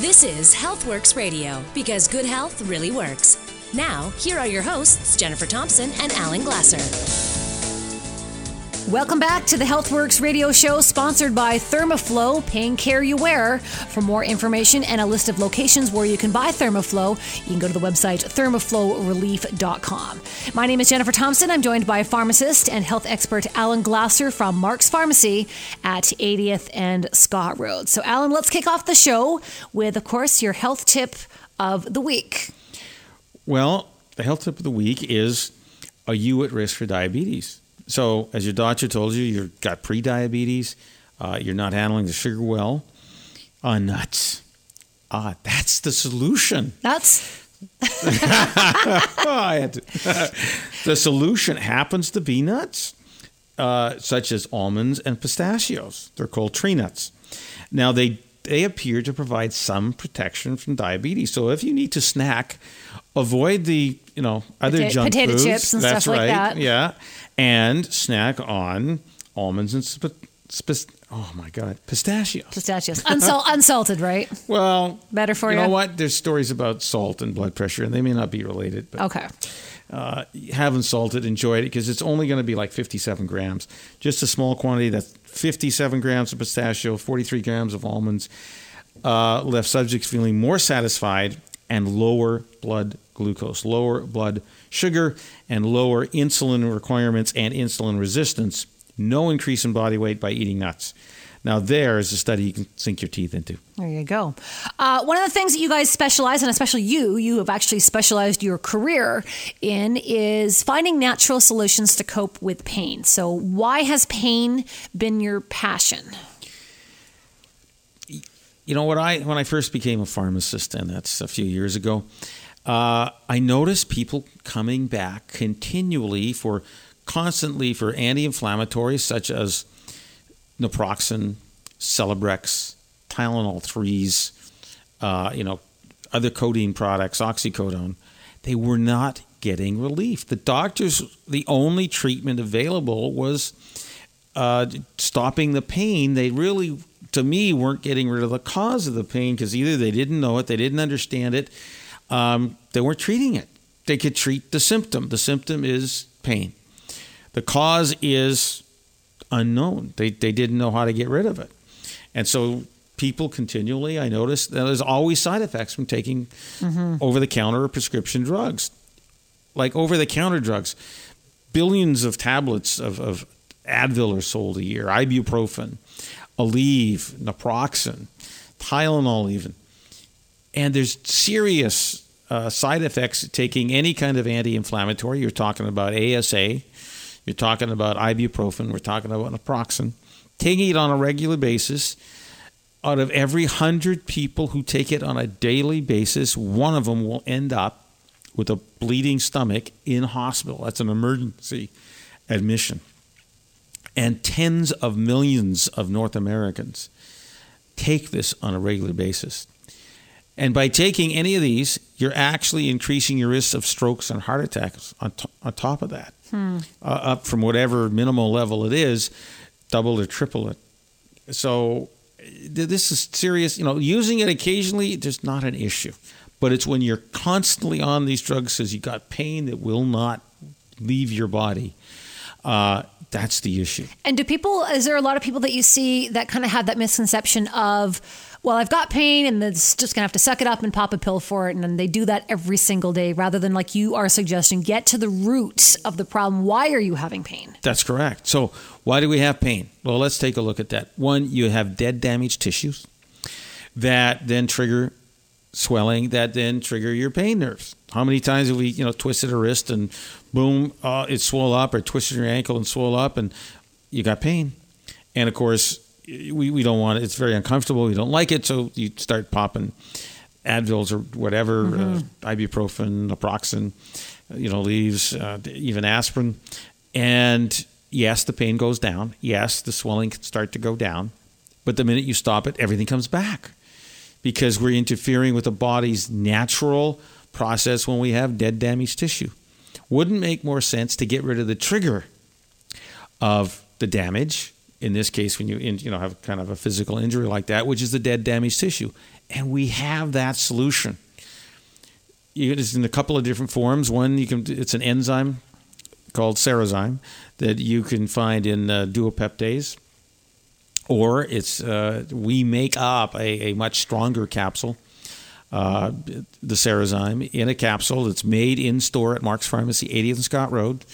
This is HealthWorks Radio, because good health really works. Now, here are your hosts, Jennifer Thompson and Alan Glasser. Welcome back to the HealthWorks Radio Show, sponsored by Thermaflow, paying care you wear. For more information and a list of locations where you can buy Thermaflow, you can go to the website thermaflowrelief.com. My name is Jennifer Thompson. I'm joined by pharmacist and health expert Alan Glasser from Mark's Pharmacy at 80th and Scott Road. So, Alan, let's kick off the show with, of course, your health tip of the week. Well, the health tip of the week is, are you at risk for diabetes? So, as your doctor told you, you've got prediabetes, you're not handling the sugar well. Nuts. That's the solution. Nuts? The solution happens to be nuts, such as almonds and pistachios. They're called tree nuts. Now, they appear to provide some protection from diabetes. So, if you need to snack, avoid the other junk foods. Potato chips and stuff like that. That's right, yeah. And snack on almonds and pistachios. Pistachios. Unsalted, right? Well, better for you. You know what? There's stories about salt and blood pressure, and they may not be related. But, okay. Haven't salted, enjoyed it, because it's only going to be like 57 grams. Just a small quantity. That's 57 grams of pistachio, 43 grams of almonds. Left subjects feeling more satisfied and lower blood glucose, lower blood sugar, and lower insulin requirements and insulin resistance. No increase in body weight by eating nuts. Now, there is a study you can sink your teeth into. There you go. One of the things that you guys specialize in, especially you have actually specialized your career in, is finding natural solutions to cope with pain. So why has pain been your passion? You know, when I first became a pharmacist, and that's a few years ago, I noticed people coming back constantly for anti-inflammatories such as naproxen, Celebrex, Tylenol 3s, other codeine products, oxycodone. They were not getting relief. The only treatment available was stopping the pain. They really, to me, weren't getting rid of the cause of the pain, because either they didn't know it, they didn't understand it, they weren't treating it. They could treat the symptom. The symptom is pain. The cause is unknown. They didn't know how to get rid of it. And so people continually, I noticed, that there's always side effects from taking over-the-counter or prescription drugs. Like over-the-counter drugs, billions of tablets of Advil are sold a year, ibuprofen, Aleve, naproxen, Tylenol even. And there's serious side effects taking any kind of anti-inflammatory. You're talking about ASA. You're talking about ibuprofen. We're talking about naproxen. Taking it on a regular basis, out of every 100 people who take it on a daily basis, one of them will end up with a bleeding stomach in hospital. That's an emergency admission. And tens of millions of North Americans take this on a regular basis. And by taking any of these, you're actually increasing your risk of strokes and heart attacks on top of that, up from whatever minimal level it is, double or triple it. So this is serious. Using it occasionally, there's not an issue. But it's when you're constantly on these drugs because you got pain that will not leave your body. That's the issue. And is there a lot of people that you see that kind of have that misconception of, well, I've got pain and it's just going to have to suck it up and pop a pill for it. And then they do that every single day, rather than, like you are suggesting, get to the root of the problem. Why are you having pain? That's correct. So why do we have pain? Well, let's take a look at that. One, you have dead, damaged tissues that then trigger swelling, that then trigger your pain nerves. How many times have we, twisted a wrist and boom, it swole up, or twisted your ankle and swole up and you got pain. And of course, we don't want it. It's very uncomfortable. We don't like it. So you start popping Advils or whatever, ibuprofen, naproxen, leaves, even aspirin. And yes, the pain goes down. Yes, the swelling can start to go down. But the minute you stop it, everything comes back, because we're interfering with the body's natural process when we have dead, damaged tissue. Wouldn't make more sense to get rid of the trigger of the damage in this case, when you have kind of a physical injury like that, which is the dead, damaged tissue. And we have that solution. It's in a couple of different forms. One, it's an enzyme called Serrazyme that you can find in duopeptase. Or we make up a much stronger capsule, the Serrazyme, in a capsule that's made in-store at Mark's Pharmacy, 80th and Scott Road.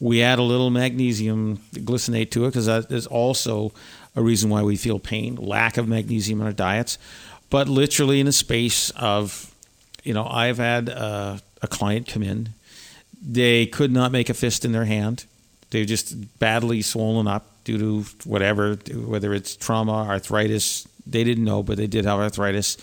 We add a little magnesium glycinate to it because that is also a reason why we feel pain, lack of magnesium in our diets. But literally in a space of, I've had a client come in. They could not make a fist in their hand. They're just badly swollen up due to whatever, whether it's trauma, arthritis. They didn't know, but they did have arthritis.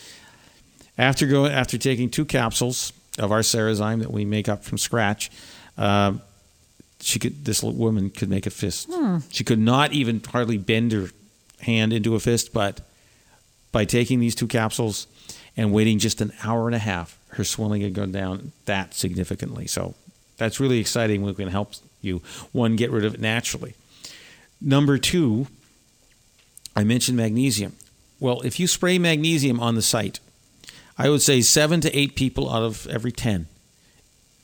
After taking 2 capsules of our Serrazyme that we make up from scratch, this woman could make a fist. She could not even hardly bend her hand into a fist, but by taking these 2 capsules and waiting just an hour and a half, her swelling had gone down that significantly. So that's really exciting when we can help you, one, get rid of it naturally. Number 2, I mentioned magnesium. Well, if you spray magnesium on the site, I would say 7 to 8 people out of every 10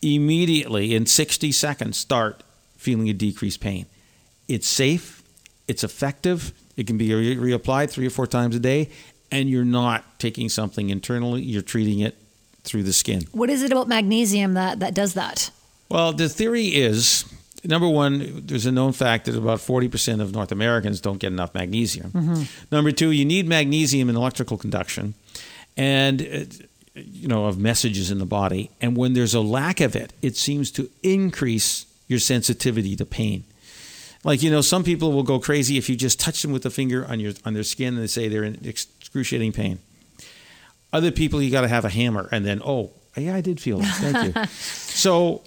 immediately in 60 seconds start feeling a decreased pain. It's safe. It's effective. It can be reapplied 3 or 4 times a day, and you're not taking something internally. You're treating it through the skin. What is it about magnesium that does that? Well, the theory is, number one, there's a known fact that about 40% of North Americans don't get enough magnesium. Mm-hmm. Number 2, you need magnesium in electrical conduction and, of messages in the body. And when there's a lack of it, it seems to increase your sensitivity to pain. Like, some people will go crazy if you just touch them with a finger on their skin and they say they're in excruciating pain. Other people, you got to have a hammer and then, oh, yeah, I did feel it. Thank you. So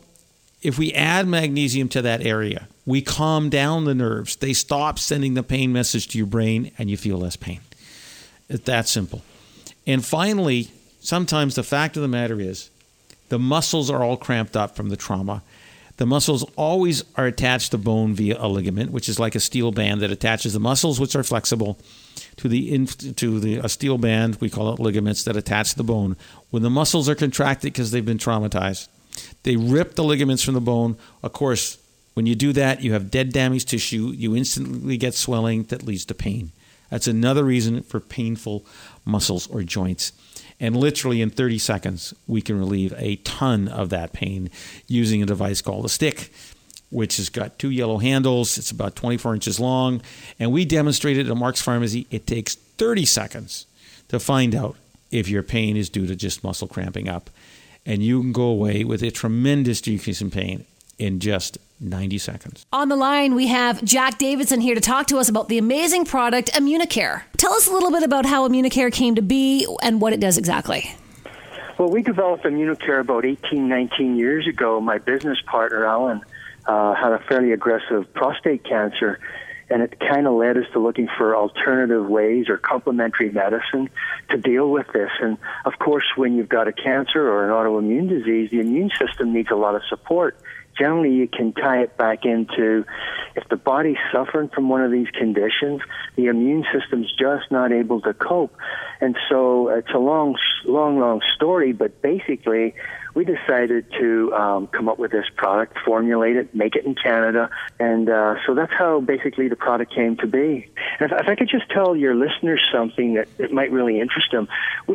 if we add magnesium to that area, we calm down the nerves. They stop sending the pain message to your brain and you feel less pain. It's that simple. And finally, sometimes the fact of the matter is the muscles are all cramped up from the trauma. The muscles always are attached to bone via a ligament, which is like a steel band that attaches the muscles, which are flexible, to a steel band, we call it ligaments, that attach the bone. When the muscles are contracted because they've been traumatized, they rip the ligaments from the bone. Of course, when you do that, you have dead, damaged tissue. You instantly get swelling that leads to pain. That's another reason for painful muscles or joints. And literally in 30 seconds, we can relieve a ton of that pain using a device called a stick, which has got 2 yellow handles. It's about 24 inches long. And we demonstrated at Mark's Pharmacy, it takes 30 seconds to find out if your pain is due to just muscle cramping up. And you can go away with a tremendous decrease in pain in just 90 seconds. On the line, we have Jack Davidson here to talk to us about the amazing product, Immunocare. Tell us a little bit about how Immunocare came to be and what it does exactly. Well, we developed Immunocare about 18, 19 years ago. My business partner, Alan, had a fairly aggressive prostate cancer, and it kind of led us to looking for alternative ways or complementary medicine to deal with this. And, of course, when you've got a cancer or an autoimmune disease, the immune system needs a lot of support. Generally, you can tie it back into if the body's suffering from one of these conditions, the immune system's just not able to cope. And so it's a long, long, long story, but basically we decided to come up with this product, formulate it, make it in Canada, and so that's how basically the product came to be. And if I could just tell your listeners something that might really interest them,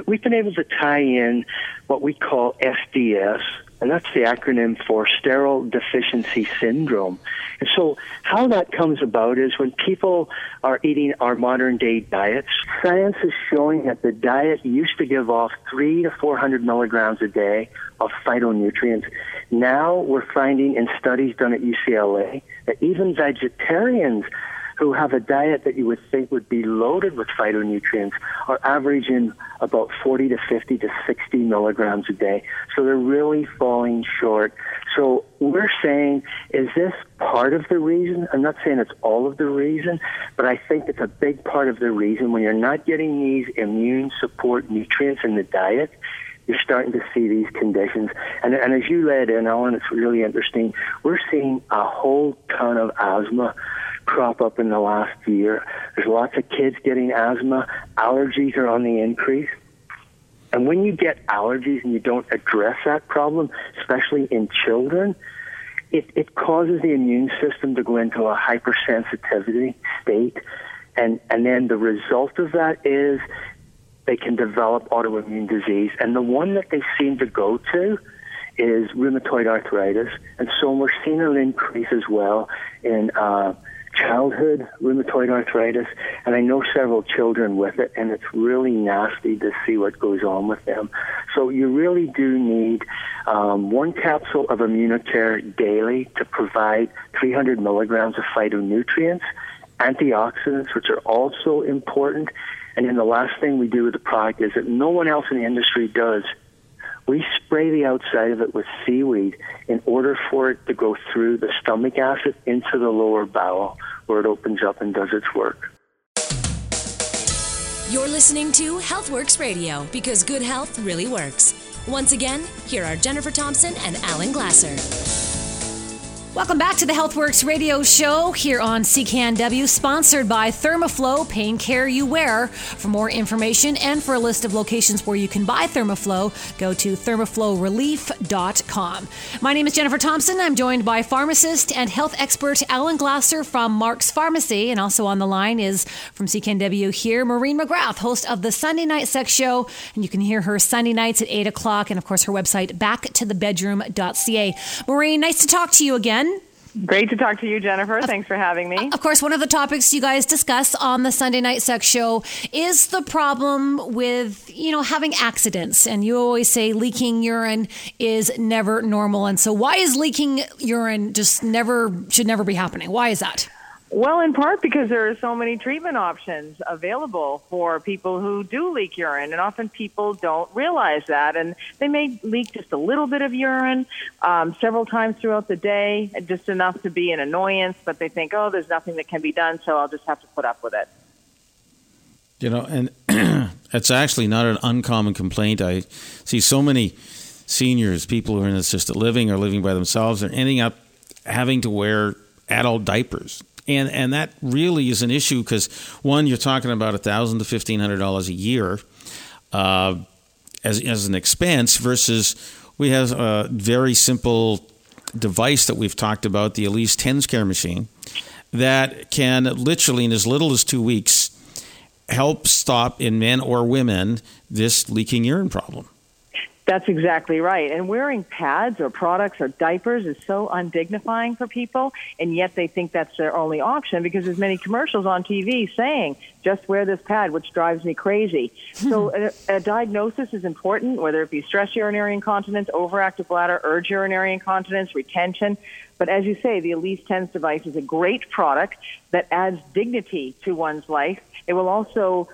we've been able to tie in what we call SDS, and that's the acronym for Sterol Deficiency Syndrome. And so how that comes about is when people are eating our modern-day diets, science is showing that the diet used to give off 300 to 400 milligrams a day of phytonutrients. Now we're finding in studies done at UCLA that even vegetarians who have a diet that you would think would be loaded with phytonutrients are averaging about 40 to 50 to 60 milligrams a day. So they're really falling short. So we're saying, is this part of the reason? I'm not saying it's all of the reason, but I think it's a big part of the reason. When you're not getting these immune support nutrients in the diet, you're starting to see these conditions. And as you led in, Alan, it's really interesting. We're seeing a whole ton of asthma crop up in the last year. There's lots of kids getting asthma. Allergies are on the increase. And when you get allergies and you don't address that problem, especially in children, it causes the immune system to go into a hypersensitivity state. And then the result of that is they can develop autoimmune disease. And the one that they seem to go to is rheumatoid arthritis. And so we're seeing an increase as well in childhood rheumatoid arthritis. And I know several children with it, and it's really nasty to see what goes on with them. So you really do need one capsule of Immunocare daily to provide 300 milligrams of phytonutrients, antioxidants, which are also important. And then the last thing we do with the product is that no one else in the industry does. We spray the outside of it with seaweed in order for it to go through the stomach acid into the lower bowel, where it opens up and does its work. You're listening to HealthWorks Radio, because good health really works. Once again, here are Jennifer Thompson and Alan Glasser. Welcome back to the HealthWorks Radio Show here on CKNW, sponsored by Thermaflow, pain care you wear. For more information and for a list of locations where you can buy Thermaflow, go to thermaflowrelief.com. My name is Jennifer Thompson. I'm joined by pharmacist and health expert Alan Glasser from Mark's Pharmacy. And also on the line is, from CKNW here, Maureen McGrath, host of the Sunday Night Sex Show. And you can hear her Sunday nights at 8 o'clock. And, of course, her website, backtothebedroom.ca. Maureen, nice to talk to you again. Great to talk to you, Jennifer. Thanks for having me. Of course, one of the topics you guys discuss on the Sunday Night Sex Show is the problem with, having accidents. And you always say leaking urine is never normal. And so why is leaking urine should never be happening? Why is that? Well, in part because there are so many treatment options available for people who do leak urine, and often people don't realize that. And they may leak just a little bit of urine several times throughout the day, just enough to be an annoyance, but they think, oh, there's nothing that can be done, so I'll just have to put up with it. And it's actually not an uncommon complaint. I see so many seniors, people who are in assisted living or living by themselves, are ending up having to wear adult diapers. And that really is an issue because, one, you're talking about $1,000 to $1,500 a year as an expense, versus we have a very simple device that we've talked about, the Elise Tenscare machine, that can literally in as little as 2 weeks help stop in men or women this leaking urine problem. That's exactly right. And wearing pads or products or diapers is so undignifying for people, and yet they think that's their only option because there's many commercials on TV saying, just wear this pad, which drives me crazy. So a diagnosis is important, whether it be stress urinary incontinence, overactive bladder, urge urinary incontinence, retention. But as you say, the Elise Tens device is a great product that adds dignity to one's life. It will also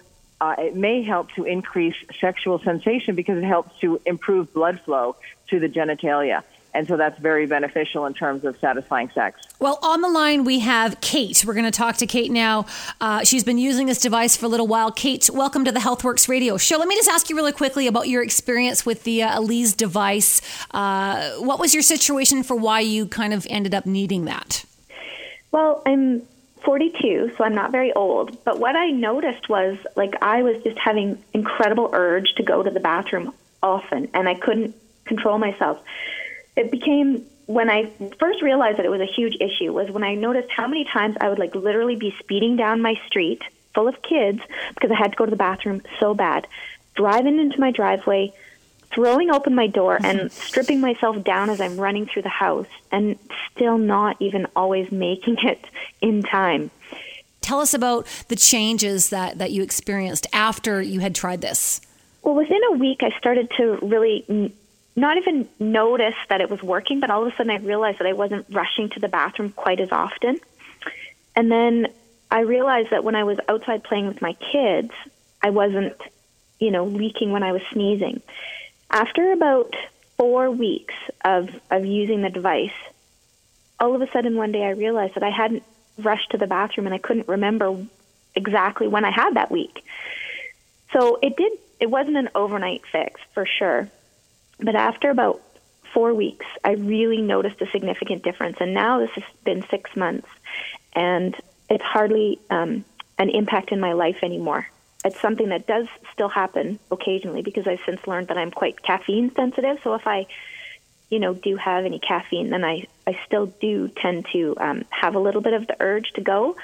it may help to increase sexual sensation because it helps to improve blood flow to the genitalia. And so that's very beneficial in terms of satisfying sex. Well, on the line, we have Kate. We're going to talk to Kate now. She's been using this device for a little while. Kate, welcome to the HealthWorks Radio Show. Let me just ask you really quickly about your experience with the Elise device. What was your situation for why you kind of ended up needing that? Well, I'm 42, so I'm not very old, but what I noticed was, I was just having incredible urge to go to the bathroom often, and I couldn't control myself. It became, when I first realized that it was a huge issue, was when I noticed how many times I would, literally be speeding down my street full of kids because I had to go to the bathroom so bad, driving into my driveway, throwing open my door and stripping myself down as I'm running through the house, and still not even always making it in time. Tell us about the changes that you experienced after you had tried this. Well, within a week, I started to really not even notice that it was working, but all of a sudden I realized that I wasn't rushing to the bathroom quite as often. And then I realized that when I was outside playing with my kids, I wasn't, leaking when I was sneezing. After about 4 weeks of using the device, all of a sudden one day I realized that I hadn't rushed to the bathroom and I couldn't remember exactly when I had that week. So it wasn't an overnight fix for sure. But after about 4 weeks, I really noticed a significant difference. And now this has been 6 months and it's hardly an impact in my life anymore. It's something that does still happen occasionally because I've since learned that I'm quite caffeine sensitive. So if I, you know, do have any caffeine, then I still do tend to have a little bit of the urge to go,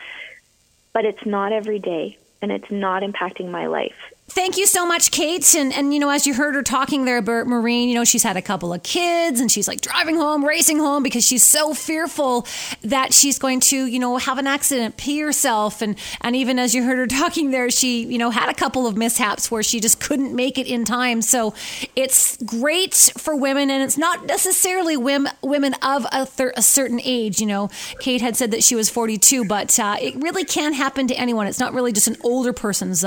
but it's not every day and it's not impacting my life. Thank you so much, Kate. And, you know, as you heard her talking there about Maureen, you know, she's had a couple of kids and she's like driving home, racing home because she's so fearful that she's going to, you know, have an accident, pee herself. And even as you heard her talking there, she, you know, had a couple of mishaps where she just couldn't make it in time. So it's great for women. And it's not necessarily women of a certain age. You know, Kate had said that she was 42, but it really can happen to anyone. It's not really just an older person's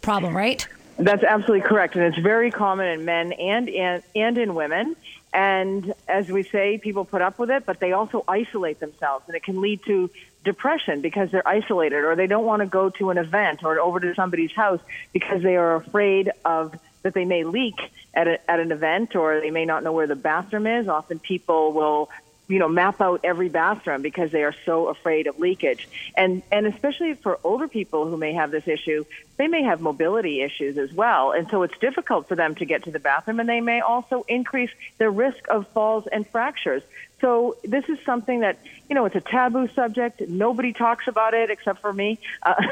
problem, right? That's absolutely correct, and it's very common in men and in women. And as we say, people put up with it, but they also isolate themselves, and it can lead to depression because they're isolated, or they don't want to go to an event or over to somebody's house because they are afraid of that they may leak at an event, or they may not know where the bathroom is. Often people will, you know, map out every bathroom because they are so afraid of leakage. And especially for older people who may have this issue, they may have mobility issues as well. And so it's difficult for them to get to the bathroom, and they may also increase their risk of falls and fractures. So this is something that, you know, it's a taboo subject. Nobody talks about it except for me.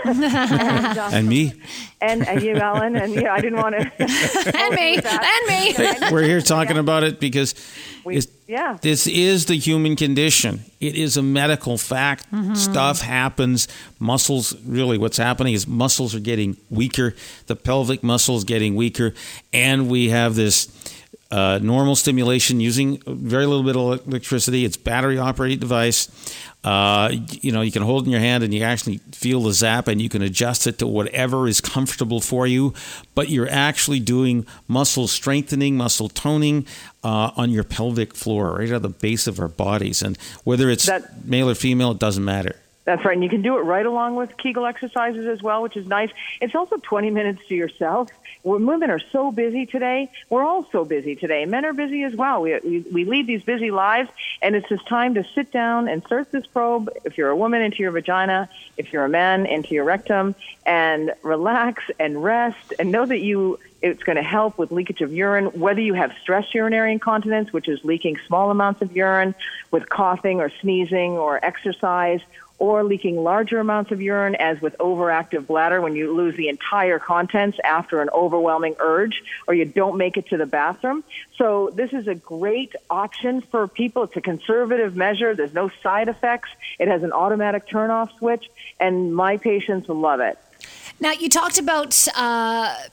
And me. And you, Ellen. And yeah, I didn't want to. And me. And me. Hey, we're here talking about it because this is the human condition. It is a medical fact. Mm-hmm. Stuff happens. Muscles, really what's happening is muscles are getting weaker. The pelvic muscle is getting weaker. And we have this normal stimulation using very little bit of electricity. It's battery-operated device. You know, you can hold it in your hand and you actually feel the zap, and you can adjust it to whatever is comfortable for you. But you're actually doing muscle strengthening, muscle toning on your pelvic floor, right at the base of our bodies. And whether it's male or female, it doesn't matter. That's right. And you can do it right along with Kegel exercises as well, which is nice. It's also 20 minutes to yourself. Women are so busy today. We're all so busy today. Men are busy as well. We lead these busy lives, and it's just time to sit down, insert this probe, if you're a woman, into your vagina, if you're a man, into your rectum, and relax and rest and know that it's going to help with leakage of urine, whether you have stress urinary incontinence, which is leaking small amounts of urine with coughing or sneezing or exercise, or leaking larger amounts of urine, as with overactive bladder, when you lose the entire contents after an overwhelming urge, or you don't make it to the bathroom. So this is a great option for people. It's a conservative measure. There's no side effects. It has an automatic turn-off switch, and my patients love it. Now, you talked about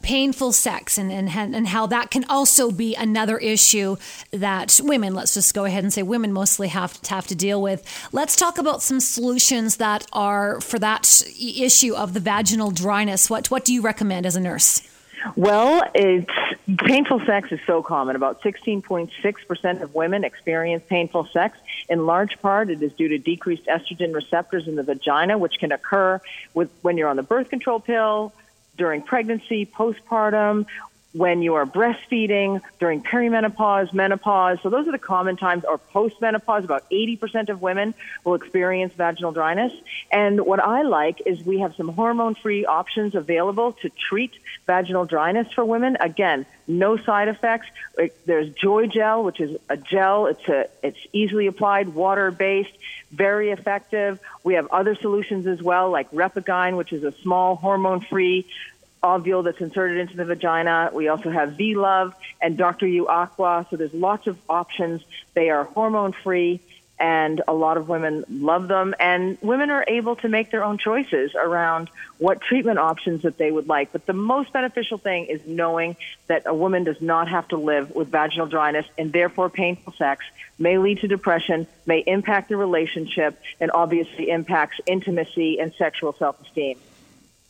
painful sex and how that can also be another issue that women, let's just go ahead and say women mostly have to deal with. Let's talk about some solutions that are for that issue of the vaginal dryness. What do you recommend as a nurse? Well, painful sex is so common. About 16.6% of women experience painful sex. In large part, it is due to decreased estrogen receptors in the vagina, which can occur when you're on the birth control pill, during pregnancy, postpartum, when you are breastfeeding, during perimenopause, menopause. So those are the common times, or postmenopause. About 80% of women will experience vaginal dryness. And what I like is we have some hormone-free options available to treat vaginal dryness for women. Again, no side effects. There's Joy Gel, which is a gel. It's easily applied, water-based, very effective. We have other solutions as well, like Repigine, which is a small hormone-free ovule that's inserted into the vagina. We also have V-Love and Dr. U-Aqua. So there's lots of options. They are hormone-free, and a lot of women love them. And women are able to make their own choices around what treatment options that they would like. But the most beneficial thing is knowing that a woman does not have to live with vaginal dryness, and therefore painful sex may lead to depression, may impact the relationship, and obviously impacts intimacy and sexual self-esteem.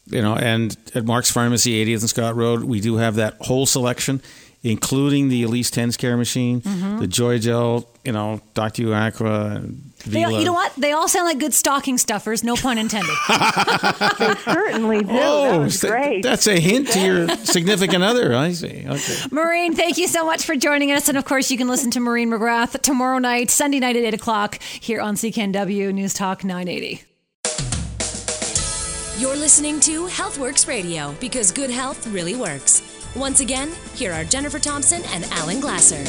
You know, and at Mark's Pharmacy, 80th and Scott Road, we do have that whole selection, including the Elise Tenscare machine, mm-hmm. the Joy Gel, you know, Dr. U-Aqua. You know what? They all sound like good stocking stuffers, no pun intended. They certainly do. Oh, that's great. That's a hint to your significant other. I see. Okay. Maureen, thank you so much for joining us. And, of course, you can listen to Maureen McGrath tomorrow night, Sunday night at 8 o'clock, here on CKNW News Talk 980. You're listening to HealthWorks Radio, because good health really works. Once again, here are Jennifer Thompson and Alan Glasser.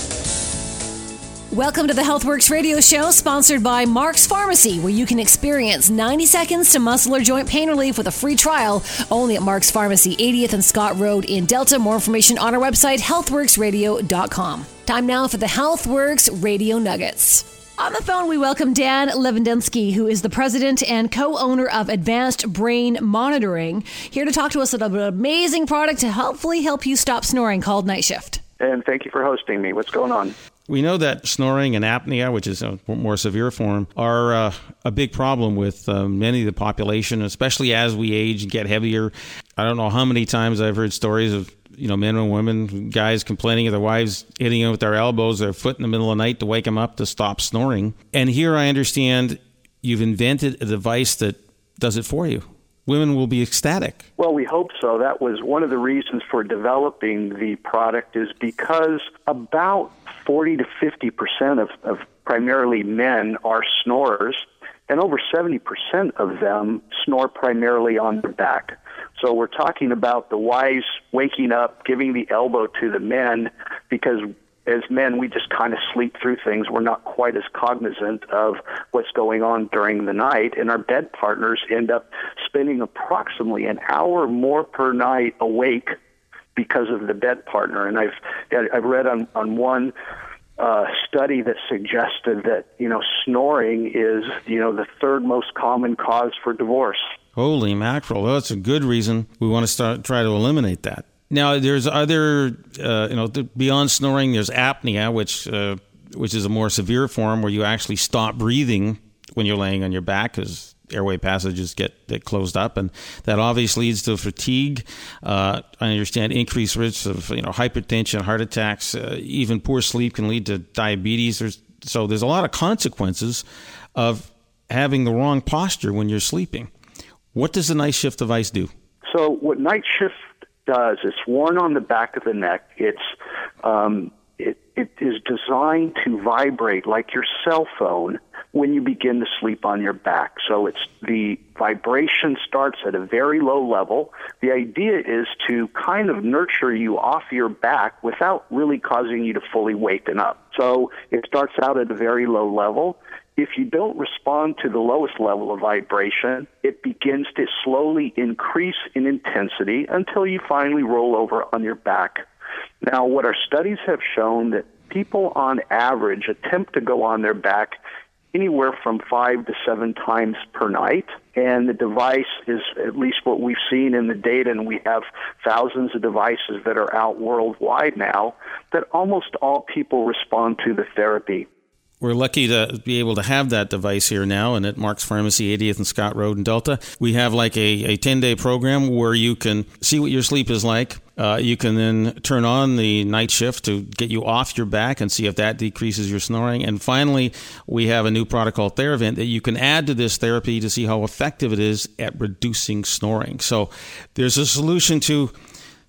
Welcome to the HealthWorks Radio Show, sponsored by Mark's Pharmacy, where you can experience 90 seconds to muscle or joint pain relief with a free trial, only at Mark's Pharmacy, 80th and Scott Road in Delta. More information on our website, healthworksradio.com. Time now for the HealthWorks Radio Nuggets. On the phone, we welcome Dan Lewandowski, who is the president and co-owner of Advanced Brain Monitoring, here to talk to us about an amazing product to hopefully help you stop snoring called Night Shift. And thank you for hosting me. What's going on? We know that snoring and apnea, which is a more severe form, are a big problem with many of the population, especially as we age and get heavier. I don't know how many times I've heard stories of men and women, guys complaining of their wives hitting them with their elbows, their foot in the middle of the night to wake them up to stop snoring. And here I understand you've invented a device that does it for you. Women will be ecstatic. Well, we hope so. That was one of the reasons for developing the product, is because about 40 to 50% of primarily men are snorers, and over 70% of them snore primarily on their back. So we're talking about the wives waking up, giving the elbow to the men, because as men, we just kind of sleep through things. We're not quite as cognizant of what's going on during the night, and our bed partners end up spending approximately an hour more per night awake because of the bed partner. And I've read on one study that suggested that snoring is the third most common cause for divorce. Holy mackerel! Well, that's a good reason. We want to try to eliminate that. Now, there's other, beyond snoring, there's apnea, which is a more severe form where you actually stop breathing when you're laying on your back because airway passages get closed up, and that obviously leads to fatigue. I understand increased risks of hypertension, heart attacks, even poor sleep can lead to diabetes. There's a lot of consequences of having the wrong posture when you're sleeping. What does the Night Shift device do? So what Night Shift does, it's worn on the back of the neck. It's it is designed to vibrate like your cell phone when you begin to sleep on your back. So it's the vibration starts at a very low level. The idea is to kind of nurture you off your back without really causing you to fully waken up. So it starts out at a very low level. If you don't respond to the lowest level of vibration, it begins to slowly increase in intensity until you finally roll over on your back. Now, what our studies have shown that people on average attempt to go on their back anywhere from 5 to 7 times per night. And the device is, at least what we've seen in the data, and we have thousands of devices that are out worldwide now, that almost all people respond to the therapy. We're lucky to be able to have that device here now, and at Mark's Pharmacy, 80th and Scott Road in Delta. We have like a 10-day program where you can see what your sleep is like. You can then turn on the Night Shift to get you off your back and see if that decreases your snoring. And finally, we have a new product called TheraVent that you can add to this therapy to see how effective it is at reducing snoring. So there's a solution to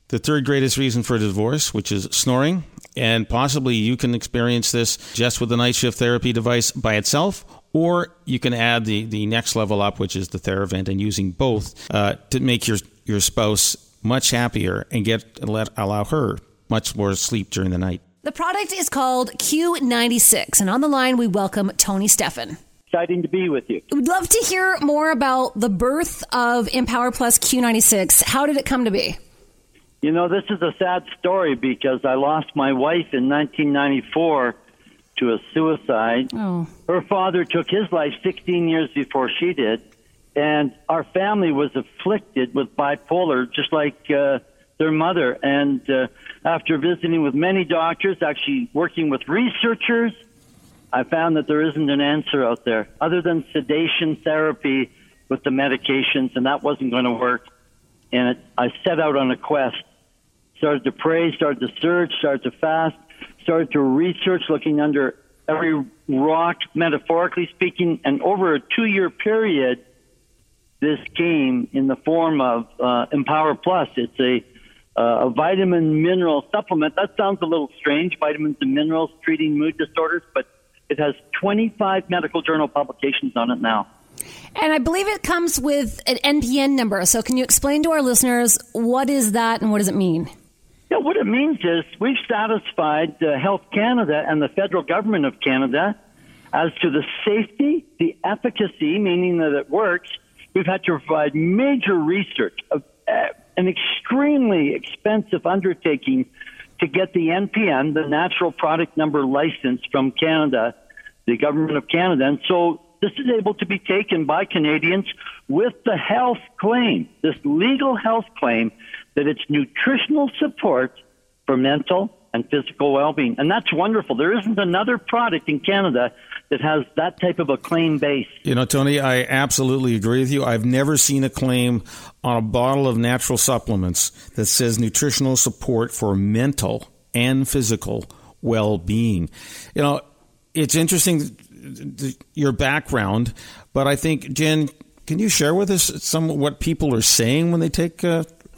the third greatest reason for divorce, which is snoring. And possibly you can experience this just with the Night Shift therapy device by itself, or you can add the next level up, which is the TheraVent, and using both to make your spouse much happier and allow her much more sleep during the night. The product is called Q96, and on the line we welcome Tony Steffen. Exciting to be with you. We'd love to hear more about the birth of Empower Plus Q96. How did it come to be? This is a sad story because I lost my wife in 1994 to a suicide. Oh. Her father took his life 16 years before she did, and our family was afflicted with bipolar, just like their mother. And after visiting with many doctors, actually working with researchers, I found that there isn't an answer out there other than sedation therapy with the medications, and that wasn't going to work. And I set out on a quest. Started to pray, started to search, started to fast, started to research, looking under every rock, metaphorically speaking. And over a 2-year period, this came in the form of Empower Plus. It's a vitamin mineral supplement. That sounds a little strange, vitamins and minerals treating mood disorders, but it has 25 medical journal publications on it now. And I believe it comes with an NPN number. So can you explain to our listeners what is that and what does it mean? Yeah, what it means is we've satisfied Health Canada and the federal government of Canada as to the safety, the efficacy, meaning that it works. We've had to provide major research, an extremely expensive undertaking to get the NPN, the natural product number license from Canada, the government of Canada. And so this is able to be taken by Canadians with the health claim, this legal health claim, that it's nutritional support for mental and physical well-being. And that's wonderful. There isn't another product in Canada that has that type of a claim base. You know, Tony, I absolutely agree with you. I've never seen a claim on a bottle of natural supplements that says nutritional support for mental and physical well-being. You know, it's interesting, your background, but I think, Jen, can you share with us some of what people are saying when they take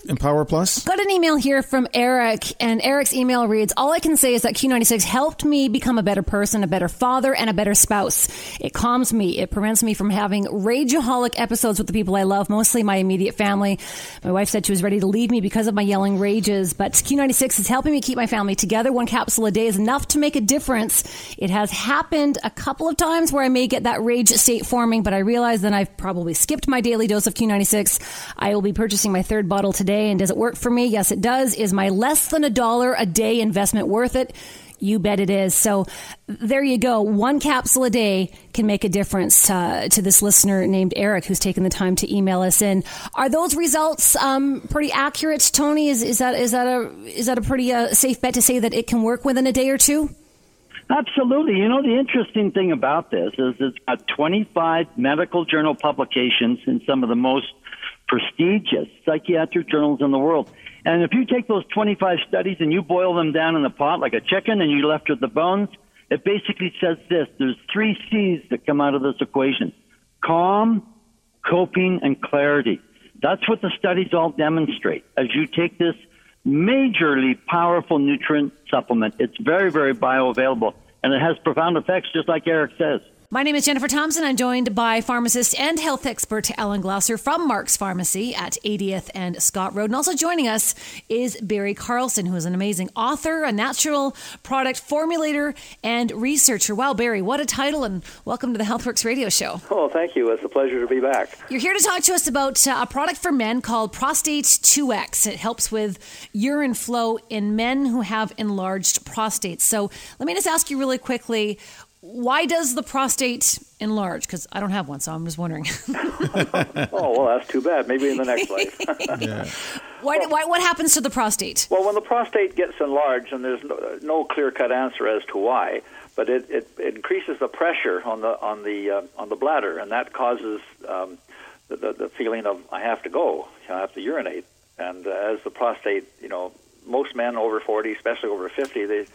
Empower Plus? Got an email here from Eric, and Eric's email reads, all I can say is that Q96 helped me become a better person, a better father, and a better spouse. It calms me. It prevents me from having rageaholic episodes with the people I love, mostly my immediate family. My wife said she was ready to leave me because of my yelling rages, but Q96 is helping me keep my family together. One capsule a day is enough to make a difference. It has happened a couple of times where I may get that rage state forming, but I realize then I've probably skipped my daily dose of Q96. I will be purchasing my third bottle today. And does it work for me? Yes, it does. Is my less than $1 a day investment worth it? You bet it is. So there you go. One capsule a day can make a difference to this listener named Eric, who's taken the time to email us in. Are those results pretty accurate, Tony? Is that a pretty safe bet to say that it can work within a day or two? Absolutely. You know, the interesting thing about this is it's got 25 medical journal publications in some of the most prestigious psychiatric journals in the world. And if you take those 25 studies and you boil them down in the pot like a chicken and you're left with the bones, it basically says this. There's 3 C's that come out of this equation: calm, coping, and clarity. That's what the studies all demonstrate. As you take this majorly powerful nutrient supplement, it's very, very bioavailable, and it has profound effects, just like Eric says. My name is Jennifer Thompson. I'm joined by pharmacist and health expert Ellen Glasser from Mark's Pharmacy at 80th and Scott Road. And also joining us is Barry Carlson, who is an amazing author, a natural product formulator, and researcher. Wow, Barry, what a title, and welcome to the HealthWorks Radio Show. Oh, thank you. It's a pleasure to be back. You're here to talk to us about a product for men called Prostate 2X. It helps with urine flow in men who have enlarged prostates. So let me just ask you really quickly, why does the prostate enlarge? Because I don't have one, so I'm just wondering. Oh, well, that's too bad. Maybe in the next life. Yeah. What happens to the prostate? Well, when the prostate gets enlarged, and there's no clear-cut answer as to why, but it increases the pressure on the bladder, and that causes the feeling of I have to go, I have to urinate. And as the prostate, you know, most men over 40, especially over 50, they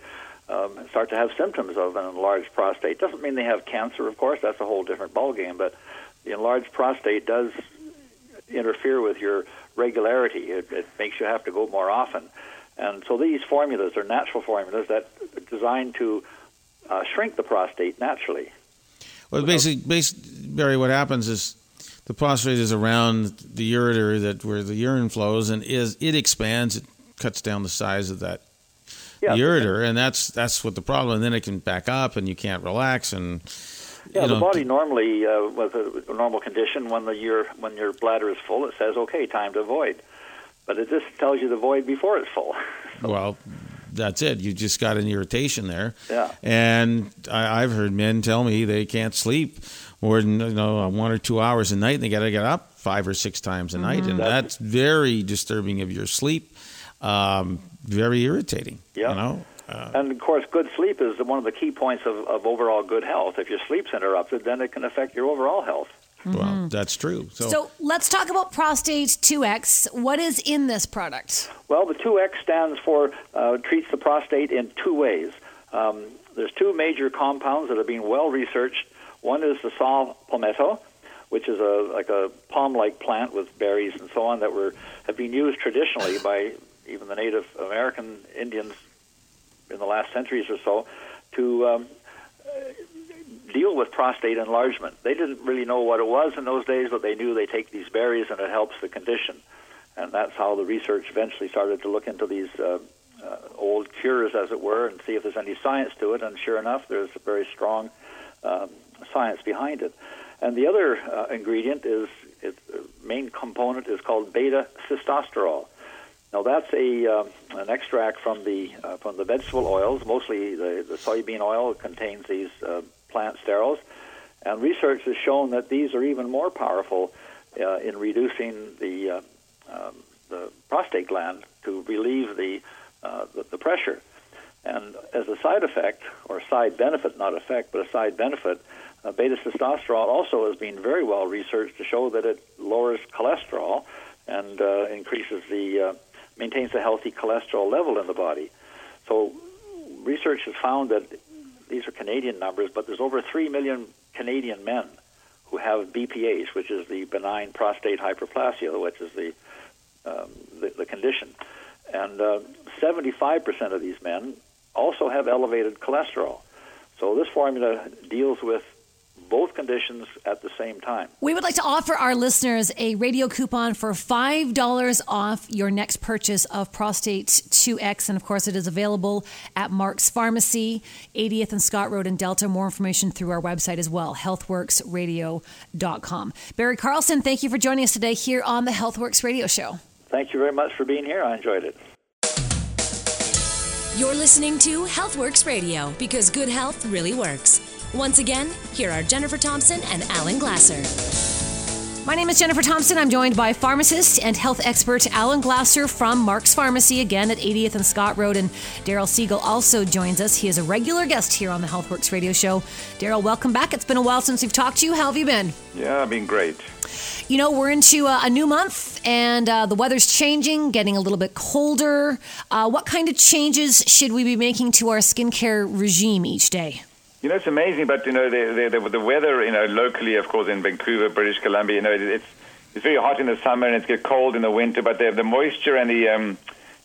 start to have symptoms of an enlarged prostate. Doesn't mean they have cancer, of course. That's a whole different ballgame. But the enlarged prostate does interfere with your regularity. It makes you have to go more often. And so these formulas are natural formulas that are designed to shrink the prostate naturally. Well, basically, Barry, what happens is the prostate is around the ureter, that where the urine flows, and it expands. It cuts down the size of that. Yeah. Ureter, and that's what the problem. And then it can back up, and you can't relax. And the body normally, with a normal condition, when your bladder is full, it says, "Okay, time to void," but it just tells you the void before it's full. Well, that's it. You just got an irritation there. Yeah. And I've heard men tell me they can't sleep more than 1 or 2 hours a night, and they got to get up 5 or 6 times a night, and that's very disturbing of your sleep. Very irritating. Yeah. And of course, good sleep is one of the key points of overall good health. If your sleep's interrupted, then it can affect your overall health. Mm-hmm. Well, that's true. So let's talk about Prostate 2X. What is in this product? Well, the 2X stands for treats the prostate in 2 ways. There's 2 major compounds that have been well researched. One is the saw palmetto, which is like a palm-like plant with berries and so on that have been used traditionally by even the Native American Indians in the last centuries or so, to deal with prostate enlargement. They didn't really know what it was in those days, but they knew they take these berries and it helps the condition. And that's how the research eventually started to look into these old cures, as it were, and see if there's any science to it. And sure enough, there's a very strong science behind it. And the other ingredient is, its main component is called beta-sitosterol. Now that's an extract from the vegetable oils. Mostly the soybean oil contains these plant sterols, and research has shown that these are even more powerful in reducing the prostate gland to relieve the pressure. And as a side effect or side benefit, not effect, but a side benefit, beta-sitosterol also has been very well researched to show that it lowers cholesterol and increases maintains a healthy cholesterol level in the body. So research has found that these are Canadian numbers, but there's over 3 million Canadian men who have BPH, which is the benign prostate hyperplasia, which is the condition. And 75% of these men also have elevated cholesterol. So this formula deals with both conditions at the same time. We would like to offer our listeners a radio coupon for $5 off your next purchase of Prostate 2X. And of course, it is available at Mark's Pharmacy, 80th and Scott Road in Delta. More information through our website as well, healthworksradio.com. Barry Carlson, thank you for joining us today here on the HealthWorks Radio Show. Thank you very much for being here. I enjoyed it. You're listening to HealthWorks Radio, because good health really works. Once again, here are Jennifer Thompson and Alan Glasser. My name is Jennifer Thompson. I'm joined by pharmacist and health expert Alan Glasser from Mark's Pharmacy, again at 80th and Scott Road. And Darryl Siegel also joins us. He is a regular guest here on the HealthWorks Radio Show. Darryl, welcome back. It's been a while since we've talked to you. How have you been? Yeah, I've been great. You know, we're into a new month, and the weather's changing, getting a little bit colder. What kind of changes should we be making to our skincare regime each day? You know, it's amazing, but, you know, the weather, you know, locally, of course, in Vancouver, British Columbia, you know, it's very hot in the summer and it's get cold in the winter, but they have the moisture and the, you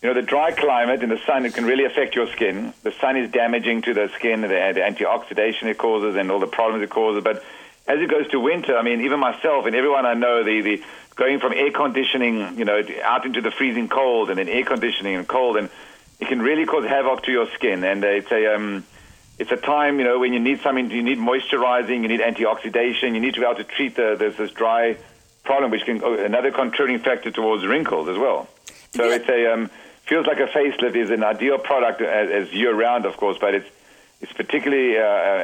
know, the dry climate and the sun, it can really affect your skin. The sun is damaging to the skin, the antioxidation it causes and all the problems it causes. But as it goes to winter, I mean, even myself and everyone I know, the going from air conditioning, you know, out into the freezing cold and then air conditioning and cold, and it can really cause havoc to your skin. And it's a time, you know, when you need something, you need moisturizing, you need antioxidation, you need to be able to treat this dry problem, which can another contributing factor towards wrinkles as well. So it's a Feels Like a Facelift is an ideal product as year-round, of course, but it's particularly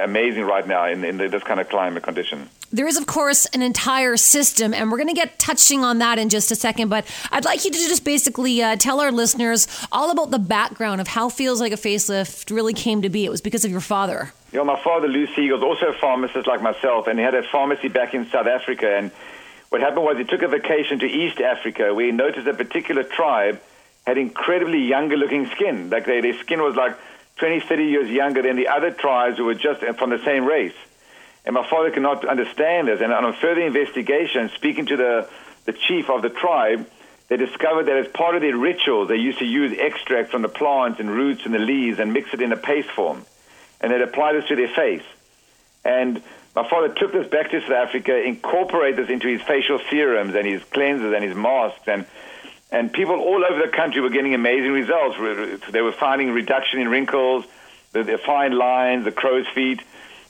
amazing right now in this kind of climate condition. There is, of course, an entire system, and we're going to get touching on that in just a second, but I'd like you to just basically tell our listeners all about the background of how Feels Like a Facelift really came to be. It was because of your father. You know, my father, Lou Siegel, is also a pharmacist like myself, and he had a pharmacy back in South Africa, and what happened was he took a vacation to East Africa, where he noticed a particular tribe had incredibly younger-looking skin. Like, their skin was like 20, 30 years younger than the other tribes who were just from the same race. And my father could not understand this. And on a further investigation, speaking to the chief of the tribe, they discovered that as part of their rituals, they used to use extract from the plants and roots and the leaves and mix it in a paste form. And they'd apply this to their face. And my father took this back to South Africa, incorporated this into his facial serums and his cleansers and his masks. And people all over the country were getting amazing results. They were finding reduction in wrinkles, the fine lines, the crow's feet,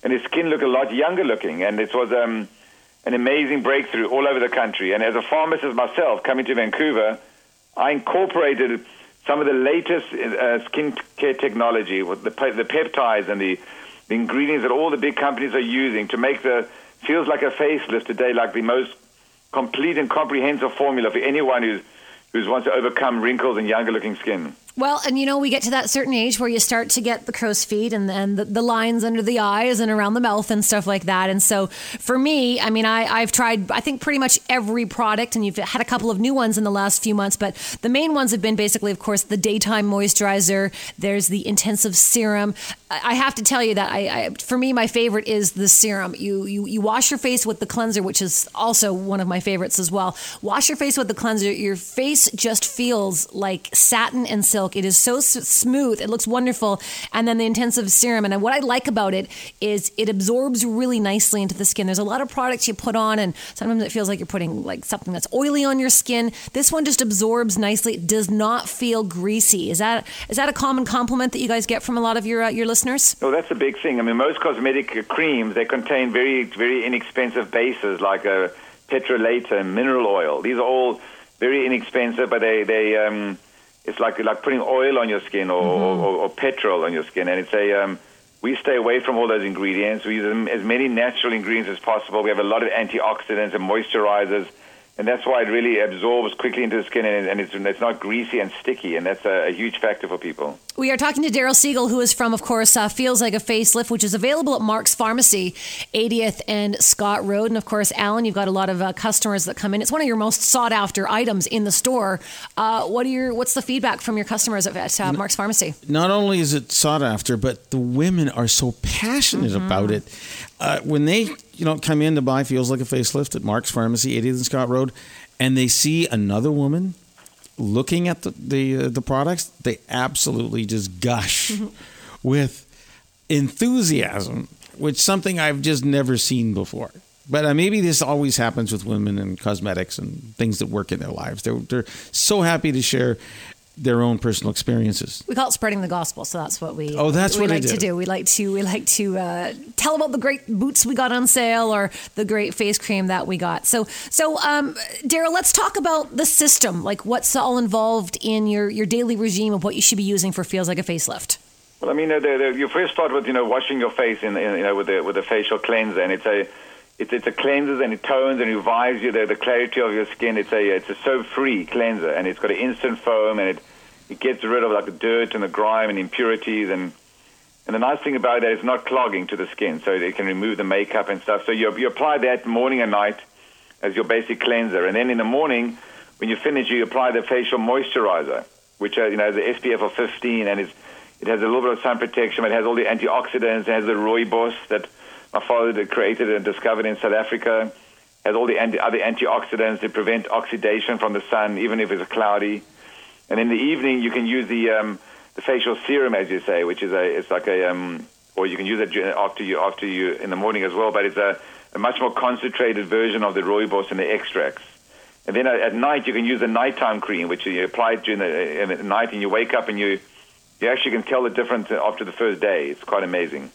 and his skin looked a lot younger looking. And it was an amazing breakthrough all over the country. And as a pharmacist myself, coming to Vancouver, I incorporated some of the latest skincare technology with the peptides and the ingredients that all the big companies are using to make the Feels Like a Facelift today like the most complete and comprehensive formula for anyone who wants to overcome wrinkles and younger-looking skin. Well, and you know, we get to that certain age where you start to get the crow's feet and the lines under the eyes and around the mouth and stuff like that. And so for me, I mean, I've tried, I think, pretty much every product, and you've had a couple of new ones in the last few months, but the main ones have been basically, of course, the daytime moisturizer. There's the intensive serum. I have to tell you that for me, my favorite is the serum. You wash your face with the cleanser, which is also one of my favorites as well. Wash your face with the cleanser. Your face just feels like satin and silk. milk. It is so smooth. It looks wonderful. And then the intensive serum. And what I like about it is it absorbs really nicely into the skin. There's a lot of products you put on, and sometimes it feels like you're putting like something that's oily on your skin. This one just absorbs nicely. It does not feel greasy. Is that a common compliment that you guys get from a lot of your listeners? Oh, that's a big thing. I mean, most cosmetic creams, they contain very, very inexpensive bases like a petrolatum, mineral oil. These are all very inexpensive, but they it's like putting oil on your skin or petrol on your skin. And it's we stay away from all those ingredients. We use as many natural ingredients as possible. We have a lot of antioxidants and moisturizers, and that's why it really absorbs quickly into the skin, and it's not greasy and sticky, and that's a huge factor for people. We are talking to Darryl Siegel, who is from, of course, Feels Like a Facelift, which is available at Mark's Pharmacy, 80th and Scott Road. And, of course, Alan, you've got a lot of customers that come in. It's one of your most sought-after items in the store. What's the feedback from your customers at Mark's Pharmacy? Not only is it sought after, but the women are so passionate about it. When they come in to buy Feels Like a Facelift at Mark's Pharmacy, 80th and Scott Road, and they see another woman looking at the products, they absolutely just gush with enthusiasm, which is something I've just never seen before. But maybe this always happens with women and cosmetics and things that work in their lives. They're so happy to share their own personal experiences. We call it spreading the gospel, so that's what we to do. We like to tell about the great boots we got on sale or the great face cream that we got. So Darryl, let's talk about the system, like what's all involved in your daily regime of what you should be using for Feels Like a Facelift. Well, you first start with washing your face with a facial cleanser, and it's a cleanser, and it tones and revives the clarity of your skin. It's a soap-free cleanser, and it's got an instant foam, and it gets rid of the dirt and the grime and impurities. And the nice thing about that is it's not clogging to the skin, so it can remove the makeup and stuff. So you apply that morning and night as your basic cleanser, and then in the morning when you finish, you apply the facial moisturizer, which has the SPF of 15, and it has a little bit of sun protection, but it has all the antioxidants. It has the rooibos that my father created and discovered in South Africa. Has all the other antioxidants that prevent oxidation from the sun, even if it's cloudy. And in the evening, you can use the facial serum, as you say, which is or you can use it after you in the morning as well. But it's a much more concentrated version of the rooibos and the extracts. And then at night, you can use the nighttime cream, which you apply during the night, and you wake up and you actually can tell the difference after the first day. It's quite amazing.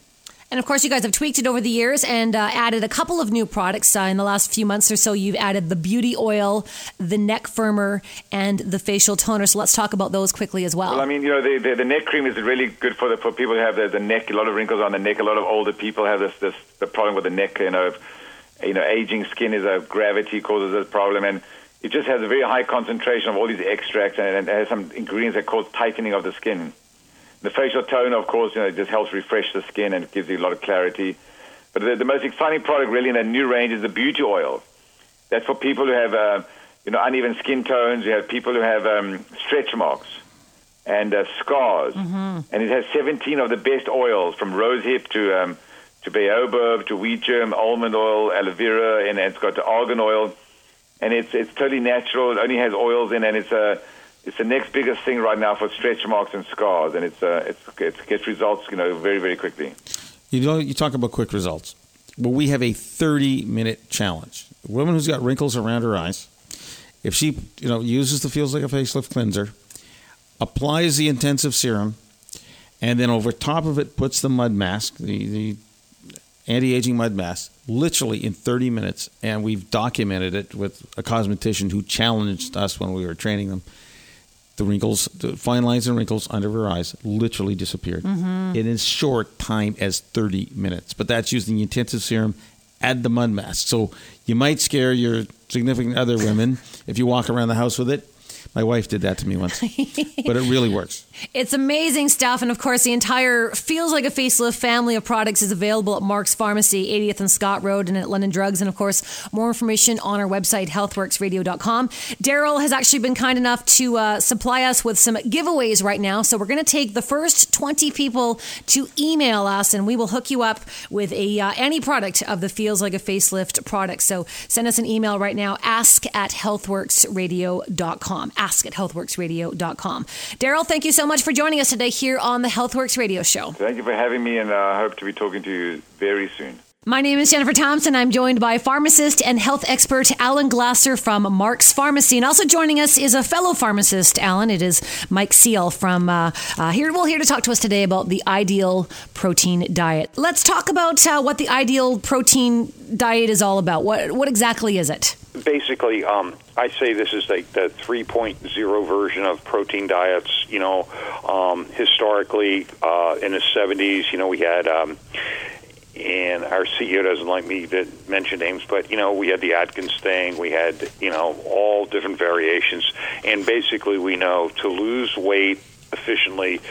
And, of course, you guys have tweaked it over the years and added a couple of new products. In the last few months or so, you've added the beauty oil, the neck firmer, and the facial toner. So let's talk about those quickly as well. Well, the neck cream is really good for people who have the neck, a lot of wrinkles on the neck. A lot of older people have the problem with the neck. Aging skin is gravity causes this problem. And it just has a very high concentration of all these extracts, and it has some ingredients that cause tightening of the skin. The facial toner, of course, it just helps refresh the skin and gives you a lot of clarity. But the most exciting product really in that new range is the beauty oil. That's for people who have, uneven skin tones. You have people who have stretch marks and scars. Mm-hmm. And it has 17 of the best oils, from rosehip to baobab, to wheat germ, almond oil, aloe vera, and it's got the argan oil. And it's totally natural. It only has oils in it, and it's the next biggest thing right now for stretch marks and scars, and it gets results, very, very quickly. You talk about quick results. Well, we have a 30-minute challenge. A woman who's got wrinkles around her eyes, if she uses the Feels Like a Facelift cleanser, applies the intensive serum, and then over top of it puts the mud mask, the anti-aging mud mask, literally in 30 minutes, and we've documented it with a cosmetician who challenged us when we were training them. The wrinkles, the fine lines and wrinkles under her eyes literally disappeared in as short time as 30 minutes. But that's using the intensive serum, add the mud mask. So you might scare your significant other women if you walk around the house with it. My wife did that to me once, but it really works. It's amazing stuff. And, of course, the entire Feels Like a Facelift family of products is available at Mark's Pharmacy, 80th and Scott Road, and at London Drugs. And, of course, more information on our website, healthworksradio.com. Darryl has actually been kind enough to supply us with some giveaways right now. So we're going to take the first 20 people to email us, and we will hook you up with any product of the Feels Like a Facelift product. So send us an email right now, ask@healthworksradio.com. ask at healthworksradio.com. Darryl, thank you so much for joining us today here on the HealthWorks Radio Show. Thank you for having me, and I hope to be talking to you very soon. My name is Jennifer Thompson. I'm joined by pharmacist and health expert Alan Glasser from Mark's Pharmacy. And also joining us is a fellow pharmacist, Alan. It is Mike Seal from here to talk to us today about the Ideal Protein Diet. Let's talk about what the Ideal Protein Diet is all about. What exactly is it? Basically, I say this is like the 3.0 version of protein diets. You know, historically, in the 70s, you know, we had... and our CEO doesn't like me to mention names, but, you know, we had the Atkins thing. We had, you know, all different variations. And basically we know to lose weight efficiently,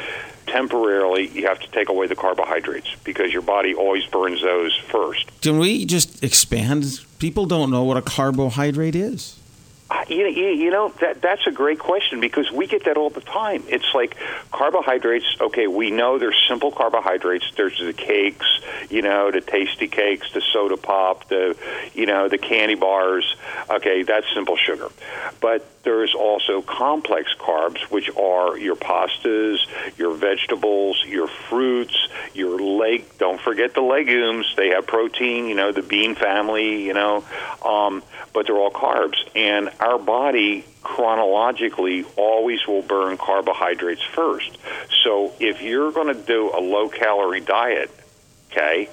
temporarily, you have to take away the carbohydrates because your body always burns those first. Can we just expand? People don't know what a carbohydrate is. You know, that's a great question because we get that all the time. It's like carbohydrates, okay, we know there's simple carbohydrates. There's the cakes, you know, the tasty cakes, the soda pop, the, you know, the candy bars. Okay, that's simple sugar. But there's also complex carbs, which are your pastas, your vegetables, your fruits, your leg. Don't forget the legumes. They have protein, you know, the bean family, you know, but they're all carbs. And our body chronologically always will burn carbohydrates first. So if you're going to do a low-calorie diet, okay,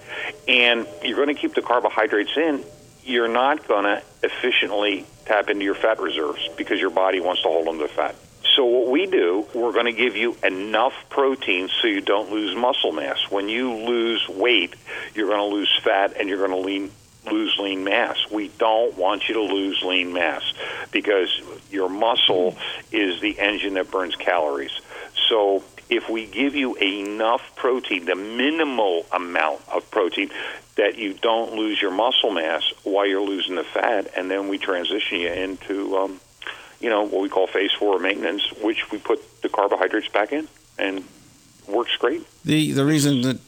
and you're going to keep the carbohydrates in, you're not going to efficiently tap into your fat reserves because your body wants to hold on to the fat. So what we do, we're going to give you enough protein so you don't lose muscle mass. When you lose weight, you're going to lose fat and you're going to lose lean mass. We don't want you to lose lean mass because your muscle is the engine that burns calories. So if we give you enough protein, the minimal amount of protein, that you don't lose your muscle mass while you're losing the fat, and then we transition you into, you know, what we call phase 4 maintenance, which we put the carbohydrates back in, and works great. The reason that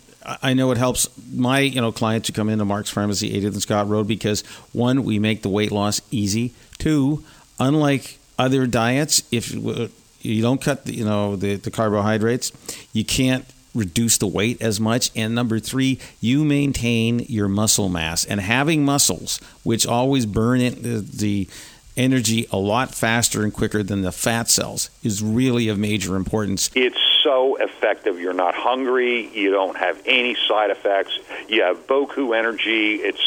I know it helps my, you know, clients who come into Mark's Pharmacy, 80th and Scott Road, because one, we make the weight loss easy. Two, unlike other diets, if you don't cut the, you know, the carbohydrates, you can't reduce the weight as much. And number three, you maintain your muscle mass. And having muscles, which always burn the energy a lot faster and quicker than the fat cells, is really of major importance. It's so effective. You're not hungry. You don't have any side effects. You have Boku energy. It's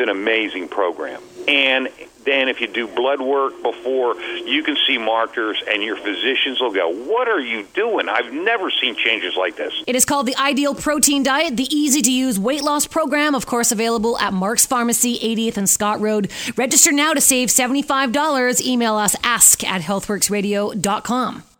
an amazing program. And then if you do blood work before, you can see markers and your physicians will go, what are you doing? I've never seen changes like this. It is called the Ideal Protein Diet, the easy-to-use weight loss program, of course, available at Mark's Pharmacy, 80th and Scott Road. Register now to save $75. Email us, ask@healthworksradio.com.